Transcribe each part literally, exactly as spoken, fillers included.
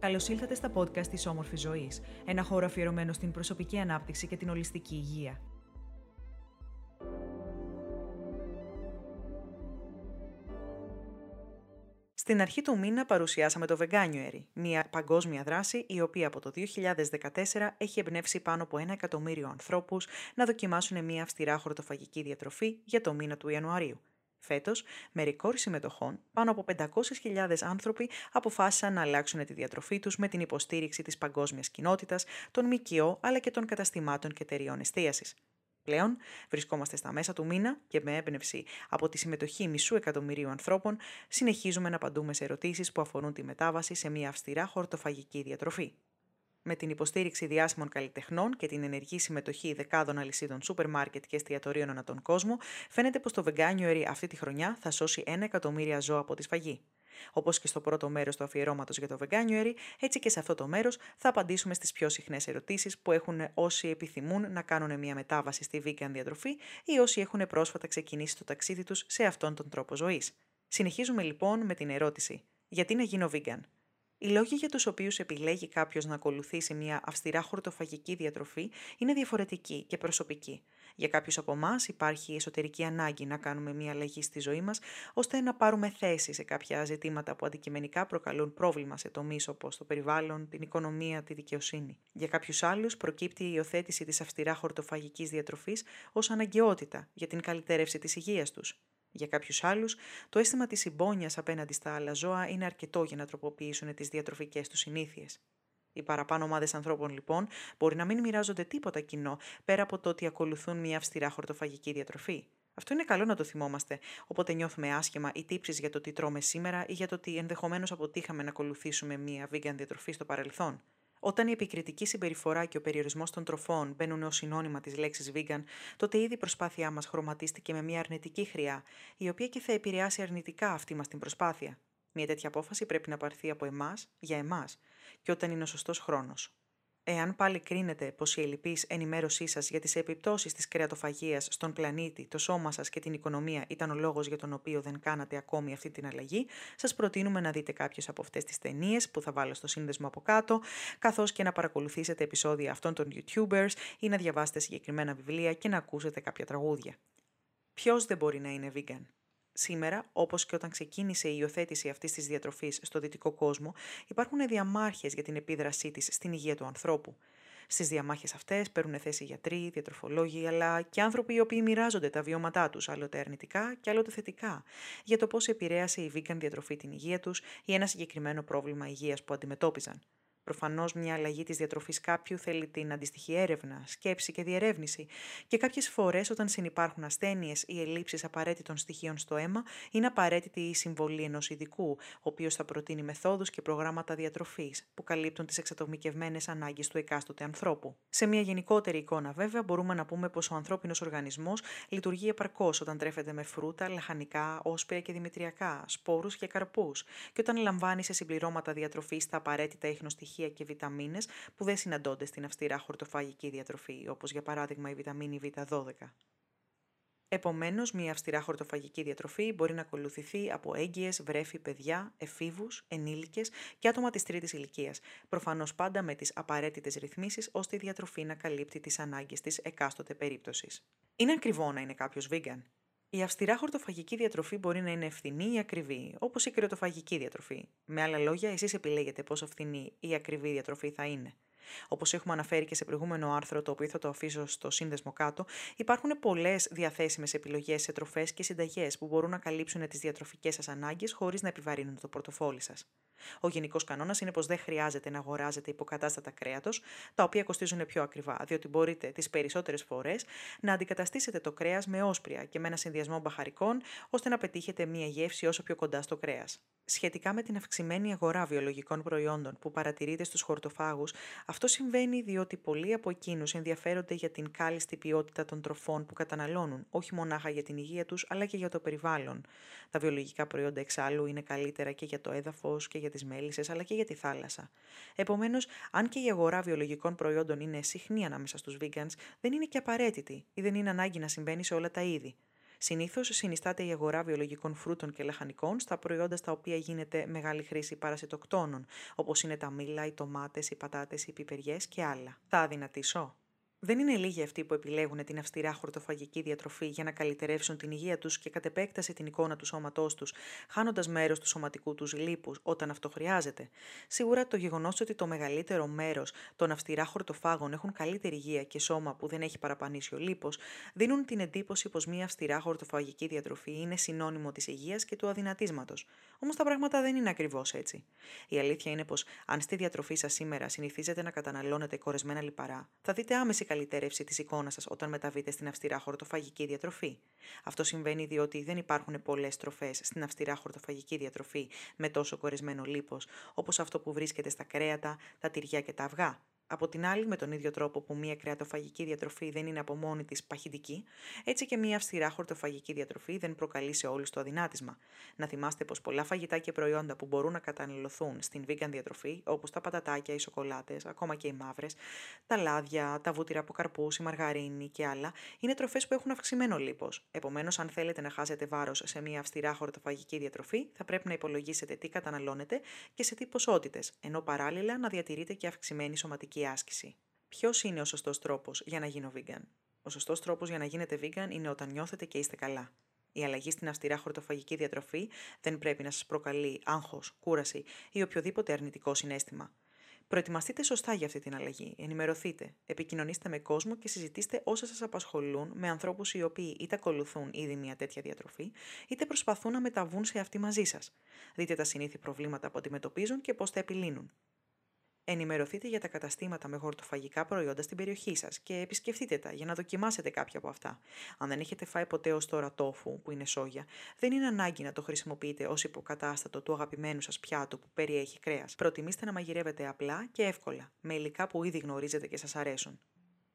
Καλώς ήλθατε στα podcast της Όμορφη Ζωή, ένα χώρο αφιερωμένο στην προσωπική ανάπτυξη και την ολιστική υγεία. Στην αρχή του μήνα παρουσιάσαμε το Veganuary, μια παγκόσμια δράση η οποία από το δύο χιλιάδες δεκατέσσερα έχει εμπνεύσει πάνω από ένα εκατομμύριο ανθρώπους να δοκιμάσουν μια αυστηρά χορτοφαγική διατροφή για το μήνα του Ιανουαρίου. Φέτος, με ρεκόρ συμμετοχών, πάνω από πεντακόσιες χιλιάδες άνθρωποι αποφάσισαν να αλλάξουν τη διατροφή τους με την υποστήριξη της παγκόσμιας κοινότητας, των ΜΚΟ αλλά και των καταστημάτων και εταιρειών εστίασης. Πλέον, βρισκόμαστε στα μέσα του μήνα και με έμπνευση από τη συμμετοχή μισού εκατομμυρίου ανθρώπων, συνεχίζουμε να απαντούμε σε ερωτήσεις που αφορούν τη μετάβαση σε μια αυστηρά χορτοφαγική διατροφή. Με την υποστήριξη διάσημων καλλιτεχνών και την ενεργή συμμετοχή δεκάδων αλυσίδων σούπερ μάρκετ και εστιατορίων ανά τον κόσμο, φαίνεται πως το Veganuary αυτή τη χρονιά θα σώσει ένα εκατομμύρια ζώα από τη σφαγή. Όπως και στο πρώτο μέρος του αφιερώματος για το Veganuary, έτσι και σε αυτό το μέρος θα απαντήσουμε στις πιο συχνές ερωτήσεις που έχουν όσοι επιθυμούν να κάνουν μια μετάβαση στη vegan διατροφή ή όσοι έχουν πρόσφατα ξεκινήσει το ταξίδι τους σε αυτόν τον τρόπο ζωής. Συνεχίζουμε λοιπόν με την ερώτηση: γιατί να γίνω vegan? Οι λόγοι για τους οποίους επιλέγει κάποιος να ακολουθήσει μια αυστηρά χορτοφαγική διατροφή είναι διαφορετικοί και προσωπικοί. Για κάποιους από εμάς υπάρχει εσωτερική ανάγκη να κάνουμε μια αλλαγή στη ζωή μας, ώστε να πάρουμε θέση σε κάποια ζητήματα που αντικειμενικά προκαλούν πρόβλημα σε τομείς όπως το περιβάλλον, την οικονομία, τη δικαιοσύνη. Για κάποιους άλλους προκύπτει η υιοθέτηση της αυστηρά χορτοφαγικής διατροφής ως αναγκαιότητα για την καλυτέρευση της υγείας τους. Για κάποιους άλλους, το αίσθημα της συμπόνιας απέναντι στα άλλα ζώα είναι αρκετό για να τροποποιήσουν τις διατροφικές τους συνήθειες. Οι παραπάνω ομάδες ανθρώπων, λοιπόν, μπορεί να μην μοιράζονται τίποτα κοινό πέρα από το ότι ακολουθούν μια αυστηρά χορτοφαγική διατροφή. Αυτό είναι καλό να το θυμόμαστε, όποτε νιώθουμε άσχημα ή τύψεις για το τι τρώμε σήμερα ή για το ότι ενδεχομένως αποτύχαμε να ακολουθήσουμε μια vegan διατροφή στο παρελθόν. Όταν η επικριτική συμπεριφορά και ο περιορισμός των τροφών μπαίνουν ως συνώνυμα της λέξης vegan, τότε ήδη η προσπάθειά μας χρωματίστηκε με μια αρνητική χρειά, η οποία και θα επηρεάσει αρνητικά αυτή μας την προσπάθεια. Μια τέτοια απόφαση πρέπει να πάρθει από εμάς, για εμάς, και όταν είναι ο σωστός χρόνος. Εάν πάλι κρίνετε πως η ελλιπής ενημέρωσή σας για τις επιπτώσεις της κρεατοφαγίας στον πλανήτη, το σώμα σας και την οικονομία ήταν ο λόγος για τον οποίο δεν κάνατε ακόμη αυτή την αλλαγή, σας προτείνουμε να δείτε κάποιες από αυτές τις ταινίες που θα βάλω στο σύνδεσμο από κάτω, καθώς και να παρακολουθήσετε επεισόδια αυτών των YouTubers ή να διαβάσετε συγκεκριμένα βιβλία και να ακούσετε κάποια τραγούδια. Ποιος δεν μπορεί να είναι vegan? Σήμερα, όπως και όταν ξεκίνησε η υιοθέτηση αυτής της διατροφής στο δυτικό κόσμο, υπάρχουν διαμάχες για την επίδρασή της στην υγεία του ανθρώπου. Στις διαμάχες αυτές παίρνουν θέση γιατροί, διατροφολόγοι, αλλά και άνθρωποι οι οποίοι μοιράζονται τα βιώματά τους, άλλοτε αρνητικά και άλλοτε θετικά, για το πώς επηρέασε η vegan διατροφή την υγεία τους ή ένα συγκεκριμένο πρόβλημα υγείας που αντιμετώπιζαν. Προφανώς, μια αλλαγή της διατροφής κάποιου θέλει την αντίστοιχη έρευνα, σκέψη και διερεύνηση, και κάποιες φορές, όταν συνυπάρχουν ασθένειες ή ελλείψεις απαραίτητων στοιχείων στο αίμα, είναι απαραίτητη η συμβολή ενός ειδικού, ο οποίος θα προτείνει μεθόδους και προγράμματα διατροφής που καλύπτουν τις εξατομικευμένες ανάγκες του εκάστοτε ανθρώπου. Σε μια γενικότερη εικόνα, βέβαια, μπορούμε να πούμε πως ο ανθρώπινος οργανισμός λειτουργεί επαρκώς όταν τρέφεται με φρούτα, λαχανικά, όσπρια και δημητριακά, σπόρους και καρπούς, και όταν λαμβάνει σε συμπληρώματα διατροφής τα απαραίτητα ίχνοστοιχεία και βιταμίνες που δεν συναντώνται στην αυστηρά χορτοφαγική διατροφή, όπως για παράδειγμα η βιταμίνη βι δώδεκα. Επομένως, μια αυστηρά χορτοφαγική διατροφή μπορεί να ακολουθηθεί από έγκυες, βρέφη, παιδιά, εφήβους, ενήλικες και άτομα της τρίτης ηλικίας, προφανώς πάντα με τις απαραίτητες ρυθμίσεις ώστε η διατροφή να καλύπτει τις ανάγκες της εκάστοτε περίπτωσης. Είναι ακριβό να είναι κάποιος vegan? Η αυστηρά χορτοφαγική διατροφή μπορεί να είναι ευθυνή ή ακριβή, όπως η κρεατοφαγική διατροφή. Με άλλα λόγια, εσείς επιλέγετε πόσο ευθυνή ή ακριβή διατροφή θα είναι. Όπως έχουμε αναφέρει και σε προηγούμενο άρθρο, το οποίο θα το αφήσω στο σύνδεσμο κάτω, υπάρχουν πολλές διαθέσιμες επιλογές σε τροφές και συνταγές που μπορούν να καλύψουν τις διατροφικές σας ανάγκες χωρίς να επιβαρύνουν το πορτοφόλι σας. Ο γενικός κανόνας είναι πως δεν χρειάζεται να αγοράζετε υποκατάστατα κρέατος, τα οποία κοστίζουν πιο ακριβά, διότι μπορείτε τις περισσότερες φορές να αντικαταστήσετε το κρέας με όσπρια και με ένα συνδυασμό μπαχαρικών, ώστε να πετύχετε μια γεύση όσο πιο κοντά στο κρέας. Σχετικά με την αυξημένη αγορά βιολογικών προϊόντων που παρατηρείται στους χορτοφάγους, αυτό συμβαίνει διότι πολλοί από εκείνους ενδιαφέρονται για την κάλλιστη ποιότητα των τροφών που καταναλώνουν, όχι μονάχα για την υγεία τους, αλλά και για το περιβάλλον. Τα βιολογικά προϊόντα εξάλλου είναι καλύτερα και για το έδαφος και για τις μέλισσες, αλλά και για τη θάλασσα. Επομένως, αν και η αγορά βιολογικών προϊόντων είναι συχνή ανάμεσα στους vegans, δεν είναι και απαραίτητη ή δεν είναι ανάγκη να συμβαίνει σε όλα τα είδη. Συνήθως συνιστάται η αγορά βιολογικών φρούτων και λαχανικών στα προϊόντα στα οποία γίνεται μεγάλη χρήση παρασιτοκτόνων, όπως είναι τα μήλα, οι τομάτες, οι πατάτες, οι πιπεριές και άλλα. Θα αδυνατήσω. Δεν είναι λίγοι αυτοί που επιλέγουν την αυστηρά χορτοφαγική διατροφή για να καλυτερεύσουν την υγεία τους και κατ' επέκταση την εικόνα του σώματός τους, χάνοντας μέρος του σωματικού τους λίπους όταν αυτό χρειάζεται. Σίγουρα το γεγονός ότι το μεγαλύτερο μέρος των αυστηρά χορτοφάγων έχουν καλύτερη υγεία και σώμα που δεν έχει παραπανήσιο λίπος, δίνουν την εντύπωση πως μια αυστηρά χορτοφαγική διατροφή είναι συνώνυμο της υγείας και του αδυνατίσματος. Όμως τα πράγματα δεν είναι ακριβώς έτσι. Η αλήθεια είναι πως αν στη διατροφή σας σήμερα συνηθίζετε να καταναλώνετε κορεσμένα λιπαρά, θα δείτε άμεση καλυτερεύση της εικόνας σας όταν μεταβείτε στην αυστηρά χορτοφαγική διατροφή. Αυτό συμβαίνει διότι δεν υπάρχουν πολλές τροφές στην αυστηρά χορτοφαγική διατροφή με τόσο κορεσμένο λίπος, όπως αυτό που βρίσκεται στα κρέατα, τα τυριά και τα αυγά. Από την άλλη, με τον ίδιο τρόπο που μια κρεατοφαγική διατροφή δεν είναι από μόνη της παχυντική, έτσι και μια αυστηρά χορτοφαγική διατροφή δεν προκαλεί σε όλους το αδυνάτισμα. Να θυμάστε πως πολλά φαγητά και προϊόντα που μπορούν να καταναλωθούν στην vegan διατροφή, όπως τα πατατάκια, οι σοκολάτες, ακόμα και οι μαύρες, τα λάδια, τα βούτυρα από καρπούς, η μαργαρίνη και άλλα, είναι τροφές που έχουν αυξημένο λίπος. Επομένως, αν θέλετε να χάσετε βάρος σε μια αυστηρά χορτοφαγική διατροφή, θα πρέπει να υπολογίσετε τι καταναλώνετε και σε τι ποσότητες, ενώ παράλληλα να διατηρείτε και αυξημένη σωματική άσκηση. Ποιος είναι ο σωστός τρόπος για να γίνω vegan? Ο σωστός τρόπος για να γίνετε vegan είναι όταν νιώθετε και είστε καλά. Η αλλαγή στην αυστηρά χορτοφαγική διατροφή δεν πρέπει να σας προκαλεί άγχος, κούραση ή οποιοδήποτε αρνητικό συναίσθημα. Προετοιμαστείτε σωστά για αυτή την αλλαγή, ενημερωθείτε, επικοινωνήστε με κόσμο και συζητήστε όσα σας απασχολούν με ανθρώπους οι οποίοι είτε ακολουθούν ήδη μια τέτοια διατροφή, είτε προσπαθούν να μεταβούν σε αυτή μαζί σας. Δείτε τα συνήθη προβλήματα που αντιμετωπίζουν και πώς τα επιλύνουν. Ενημερωθείτε για τα καταστήματα με χορτοφαγικά προϊόντα στην περιοχή σας και επισκεφτείτε τα για να δοκιμάσετε κάποια από αυτά. Αν δεν έχετε φάει ποτέ ως τώρα τόφου, που είναι σόγια, δεν είναι ανάγκη να το χρησιμοποιείτε ως υποκατάστατο του αγαπημένου σας πιάτου που περιέχει κρέας. Προτιμήστε να μαγειρεύετε απλά και εύκολα, με υλικά που ήδη γνωρίζετε και σας αρέσουν.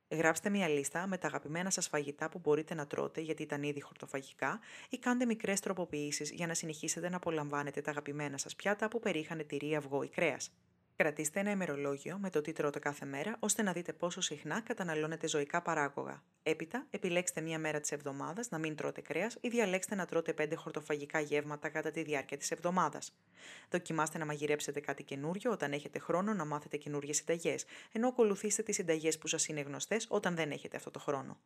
Γράψτε μια λίστα με τα αγαπημένα σας φαγητά που μπορείτε να τρώτε γιατί ήταν ήδη χορτοφαγικά ή κάντε μικρές τροποποιήσεις για να συνεχίσετε να απολαμβάνετε τα αγαπημένα σας πιάτα που περιείχαν τυρί, αυγό ή κρέας. Κρατήστε ένα ημερολόγιο με το τι τρώτε κάθε μέρα, ώστε να δείτε πόσο συχνά καταναλώνετε ζωικά παράγωγα. Έπειτα, επιλέξτε μία μέρα της εβδομάδας να μην τρώτε κρέας ή διαλέξτε να τρώτε πέντε χορτοφαγικά γεύματα κατά τη διάρκεια της εβδομάδας. Δοκιμάστε να μαγειρέψετε κάτι καινούριο όταν έχετε χρόνο να μάθετε καινούριες συνταγές, ενώ ακολουθήστε τις συνταγές που σας είναι γνωστές όταν δεν έχετε αυτό το χρόνο.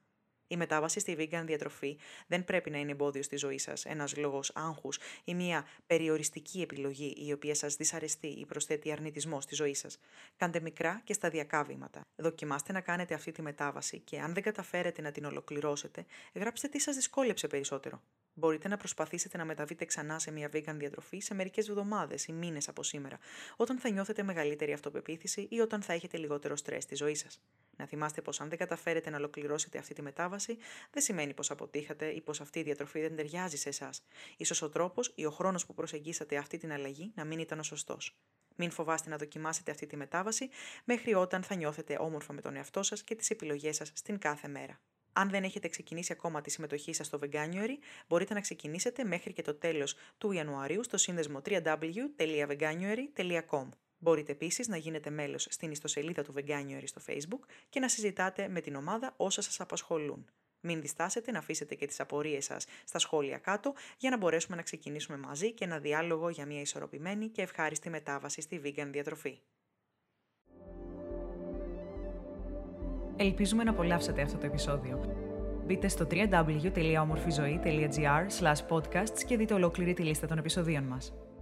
Η μετάβαση στη vegan διατροφή δεν πρέπει να είναι εμπόδιο στη ζωή σας, ένας λόγος άγχους ή μια περιοριστική επιλογή η οποία σας δυσαρεστεί ή προσθέτει αρνητισμό στη ζωή σας. Κάντε μικρά και σταδιακά βήματα. Δοκιμάστε να κάνετε αυτή τη μετάβαση και αν δεν καταφέρετε να την ολοκληρώσετε, γράψτε τι σας δυσκόλεψε περισσότερο. Μπορείτε να προσπαθήσετε να μεταβείτε ξανά σε μια vegan διατροφή σε μερικές εβδομάδες ή μήνες από σήμερα, όταν θα νιώθετε μεγαλύτερη αυτοπεποίθηση ή όταν θα έχετε λιγότερο στρες στη ζωή σας. Να θυμάστε πως αν δεν καταφέρετε να ολοκληρώσετε αυτή τη μετάβαση, δεν σημαίνει πως αποτύχατε ή πως αυτή η διατροφή δεν ταιριάζει σε εσάς. Ίσως ο τρόπος ή ο χρόνος που προσεγγίσατε αυτή την αλλαγή να μην ήταν ο σωστός. Μην φοβάστε να δοκιμάσετε αυτή τη μετάβαση μέχρι όταν θα νιώθετε όμορφα με τον εαυτό σας και τις επιλογές σας στην κάθε μέρα. Αν δεν έχετε ξεκινήσει ακόμα τη συμμετοχή σας στο Veganuary, μπορείτε να ξεκινήσετε μέχρι και το τέλος του Ιανουαρίου στο σύνδεσμο double-u double-u double-u τελεία veganuary τελεία com. Μπορείτε επίσης να γίνετε μέλος στην ιστοσελίδα του Veganuary στο Facebook και να συζητάτε με την ομάδα όσα σας απασχολούν. Μην διστάσετε να αφήσετε και τις απορίες σας στα σχόλια κάτω για να μπορέσουμε να ξεκινήσουμε μαζί και ένα διάλογο για μια ισορροπημένη και ευχάριστη μετάβαση στη vegan διατροφή. Ελπίζουμε να απολαύσατε αυτό το επεισόδιο. Μπείτε στο double-u double-u double-u τελεία όμορφη ζωή τελεία τζι άρ slash podcasts και δείτε ολόκληρη τη λίστα των επεισοδίων μας.